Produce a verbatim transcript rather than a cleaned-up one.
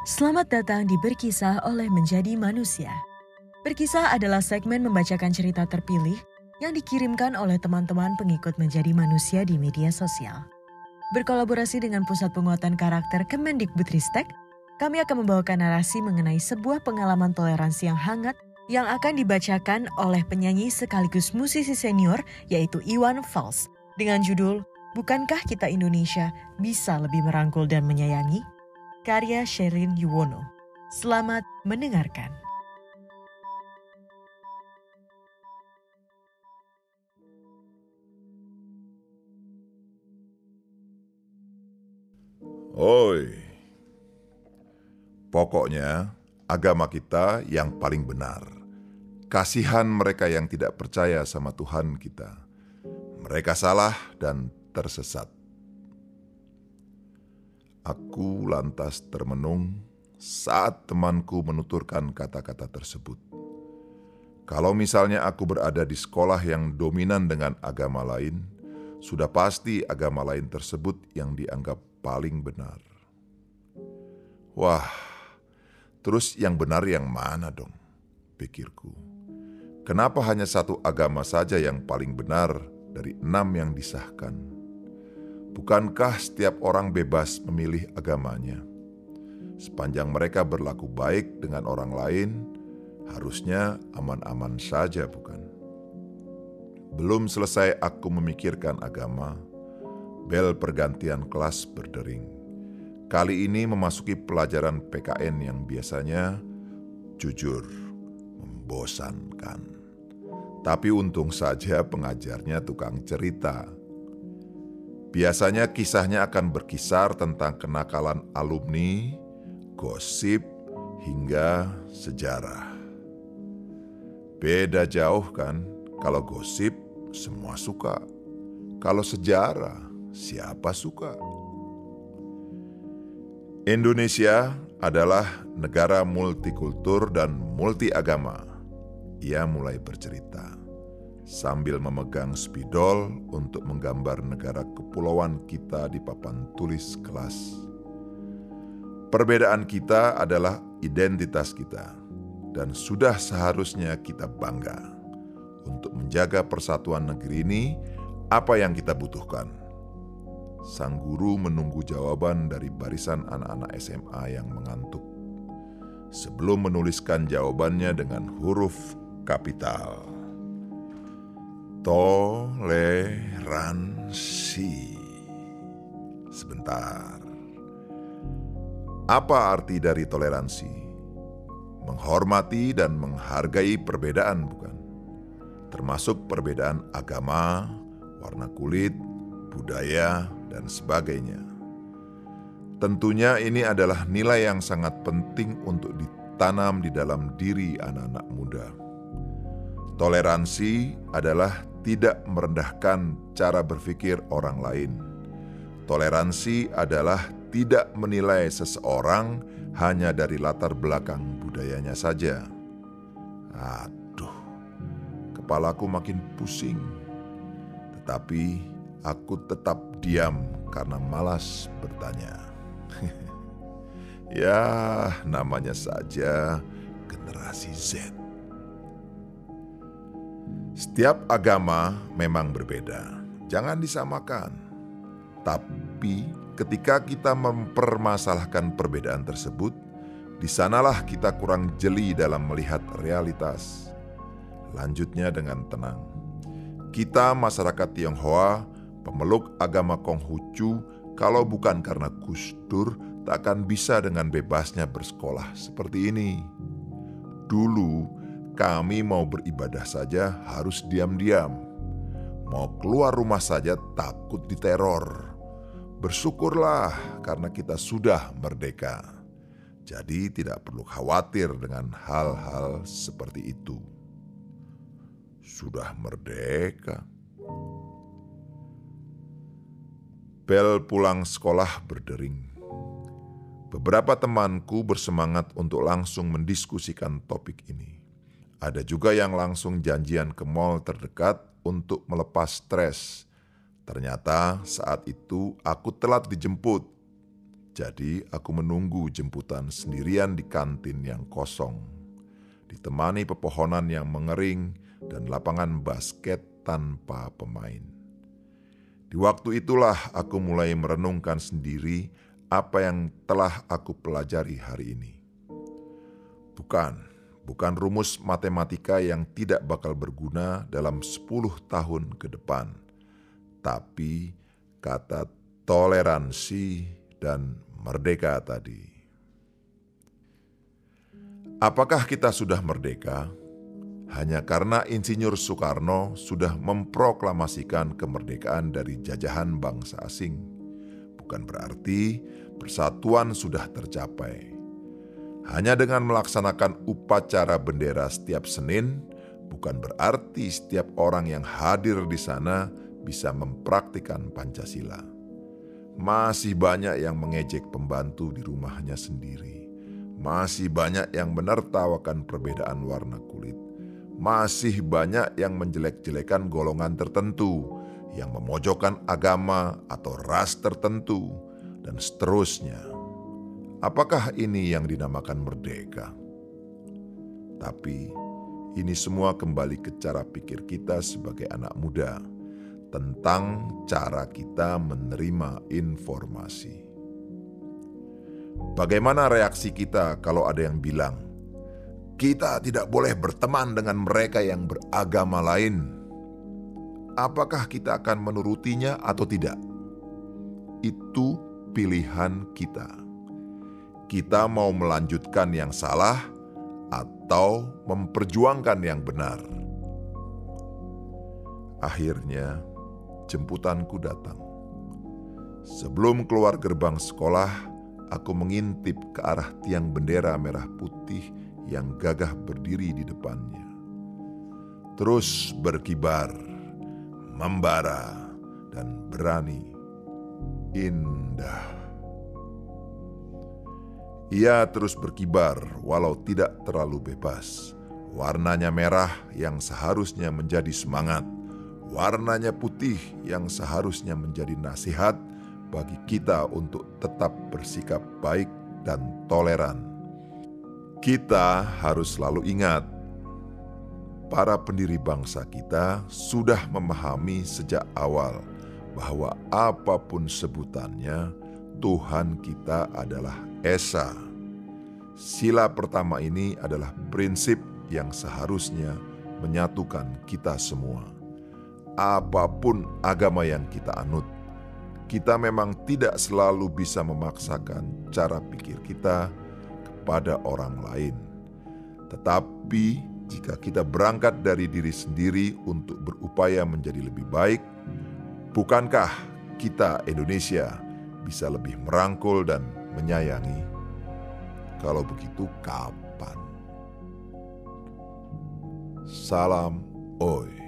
Selamat datang di Berkisah oleh Menjadi Manusia. Berkisah adalah segmen membacakan cerita terpilih yang dikirimkan oleh teman-teman pengikut Menjadi Manusia di media sosial. Berkolaborasi dengan Pusat Penguatan Karakter Kemendikbudristek, kami akan membawakan narasi mengenai sebuah pengalaman toleransi yang hangat yang akan dibacakan oleh penyanyi sekaligus musisi senior yaitu Iwan Fals dengan judul Bukankah Kita Indonesia Bisa Lebih Merangkul dan Menyayangi? Karya Sherin Yuwono. Selamat mendengarkan. Oi, pokoknya agama kita yang paling benar. Kasihan mereka yang tidak percaya sama Tuhan kita. Mereka salah dan tersesat. Aku lantas termenung saat temanku menuturkan kata-kata tersebut. Kalau misalnya aku berada di sekolah yang dominan dengan agama lain, sudah pasti agama lain tersebut yang dianggap paling benar. Wah, terus yang benar yang mana dong? Pikirku. Kenapa hanya satu agama saja yang paling benar dari enam yang disahkan? Bukankah setiap orang bebas memilih agamanya? Sepanjang mereka berlaku baik dengan orang lain, harusnya aman-aman saja, bukan? Belum selesai aku memikirkan agama, bel pergantian kelas berdering. Kali ini memasuki pelajaran P K N yang biasanya jujur, membosankan. Tapi untung saja pengajarnya tukang cerita. Biasanya kisahnya akan berkisar tentang kenakalan alumni, gosip, hingga sejarah. Beda jauh kan, kalau gosip semua suka. Kalau sejarah, siapa suka? Indonesia adalah negara multikultur dan multiagama. Ia mulai bercerita sambil memegang spidol untuk menggambar negara kepulauan kita di papan tulis kelas. Perbedaan kita adalah identitas kita, dan sudah seharusnya kita bangga. Untuk menjaga persatuan negeri ini, apa yang kita butuhkan? Sang guru menunggu jawaban dari barisan anak-anak S M A yang mengantuk. Sebelum menuliskan jawabannya dengan huruf kapital. Toleransi. Sebentar. Apa arti dari toleransi? Menghormati dan menghargai perbedaan, bukan? Termasuk perbedaan agama, warna kulit, budaya, dan sebagainya. Tentunya ini adalah nilai yang sangat penting untuk ditanam di dalam diri anak-anak muda. Toleransi adalah tidak merendahkan cara berpikir orang lain. Toleransi adalah tidak menilai seseorang hanya dari latar belakang budayanya saja. Aduh, kepalaku makin pusing. Tetapi aku tetap diam karena malas bertanya. Ya, namanya saja generasi Z. Setiap agama memang berbeda, jangan disamakan. Tapi ketika kita mempermasalahkan perbedaan tersebut, di sanalah kita kurang jeli dalam melihat realitas. Lanjutnya dengan tenang. Kita masyarakat Tionghoa, pemeluk agama Konghucu, kalau bukan karena Gus Dur, tak akan bisa dengan bebasnya bersekolah seperti ini. Dulu, kami mau beribadah saja harus diam-diam. Mau keluar rumah saja takut diteror. Bersyukurlah karena kita sudah merdeka. Jadi tidak perlu khawatir dengan hal-hal seperti itu. Sudah merdeka. Bel pulang sekolah berdering. Beberapa temanku bersemangat untuk langsung mendiskusikan topik ini. Ada juga yang langsung janjian ke mall terdekat untuk melepas stres. Ternyata saat itu aku telat dijemput. Jadi aku menunggu jemputan sendirian di kantin yang kosong, ditemani pepohonan yang mengering dan lapangan basket tanpa pemain. Di waktu itulah aku mulai merenungkan sendiri apa yang telah aku pelajari hari ini. Bukan, bukan rumus matematika yang tidak bakal berguna dalam sepuluh tahun ke depan, tapi kata toleransi dan merdeka tadi. Apakah kita sudah merdeka? Hanya karena Insinyur Soekarno sudah memproklamasikan kemerdekaan dari jajahan bangsa asing. Bukan berarti persatuan sudah tercapai. Hanya dengan melaksanakan upacara bendera setiap Senin, bukan berarti setiap orang yang hadir di sana bisa mempraktikkan Pancasila. Masih banyak yang mengejek pembantu di rumahnya sendiri. Masih banyak yang menertawakan perbedaan warna kulit. Masih banyak yang menjelek-jelekan golongan tertentu, yang memojokkan agama atau ras tertentu, dan seterusnya. Apakah ini yang dinamakan merdeka? Tapi ini semua kembali ke cara pikir kita sebagai anak muda, tentang cara kita menerima informasi. Bagaimana reaksi kita kalau ada yang bilang, kita tidak boleh berteman dengan mereka yang beragama lain? Apakah kita akan menurutinya atau tidak? Itu pilihan kita. Kita mau melanjutkan yang salah atau memperjuangkan yang benar. Akhirnya, jemputanku datang. Sebelum keluar gerbang sekolah, aku mengintip ke arah tiang bendera merah putih yang gagah berdiri di depannya. Terus berkibar, membara, dan berani. Indah. Ia terus berkibar walau tidak terlalu bebas. Warnanya merah yang seharusnya menjadi semangat. Warnanya putih yang seharusnya menjadi nasihat bagi kita untuk tetap bersikap baik dan toleran. Kita harus selalu ingat, para pendiri bangsa kita sudah memahami sejak awal bahwa apapun sebutannya, Tuhan kita adalah Esa. Sila pertama ini adalah prinsip yang seharusnya menyatukan kita semua. Apapun agama yang kita anut, kita memang tidak selalu bisa memaksakan cara pikir kita kepada orang lain. Tetapi jika kita berangkat dari diri sendiri untuk berupaya menjadi lebih baik, bukankah kita Indonesia bisa lebih merangkul dan menyayangi? Kalau begitu kapan? Salam Oi.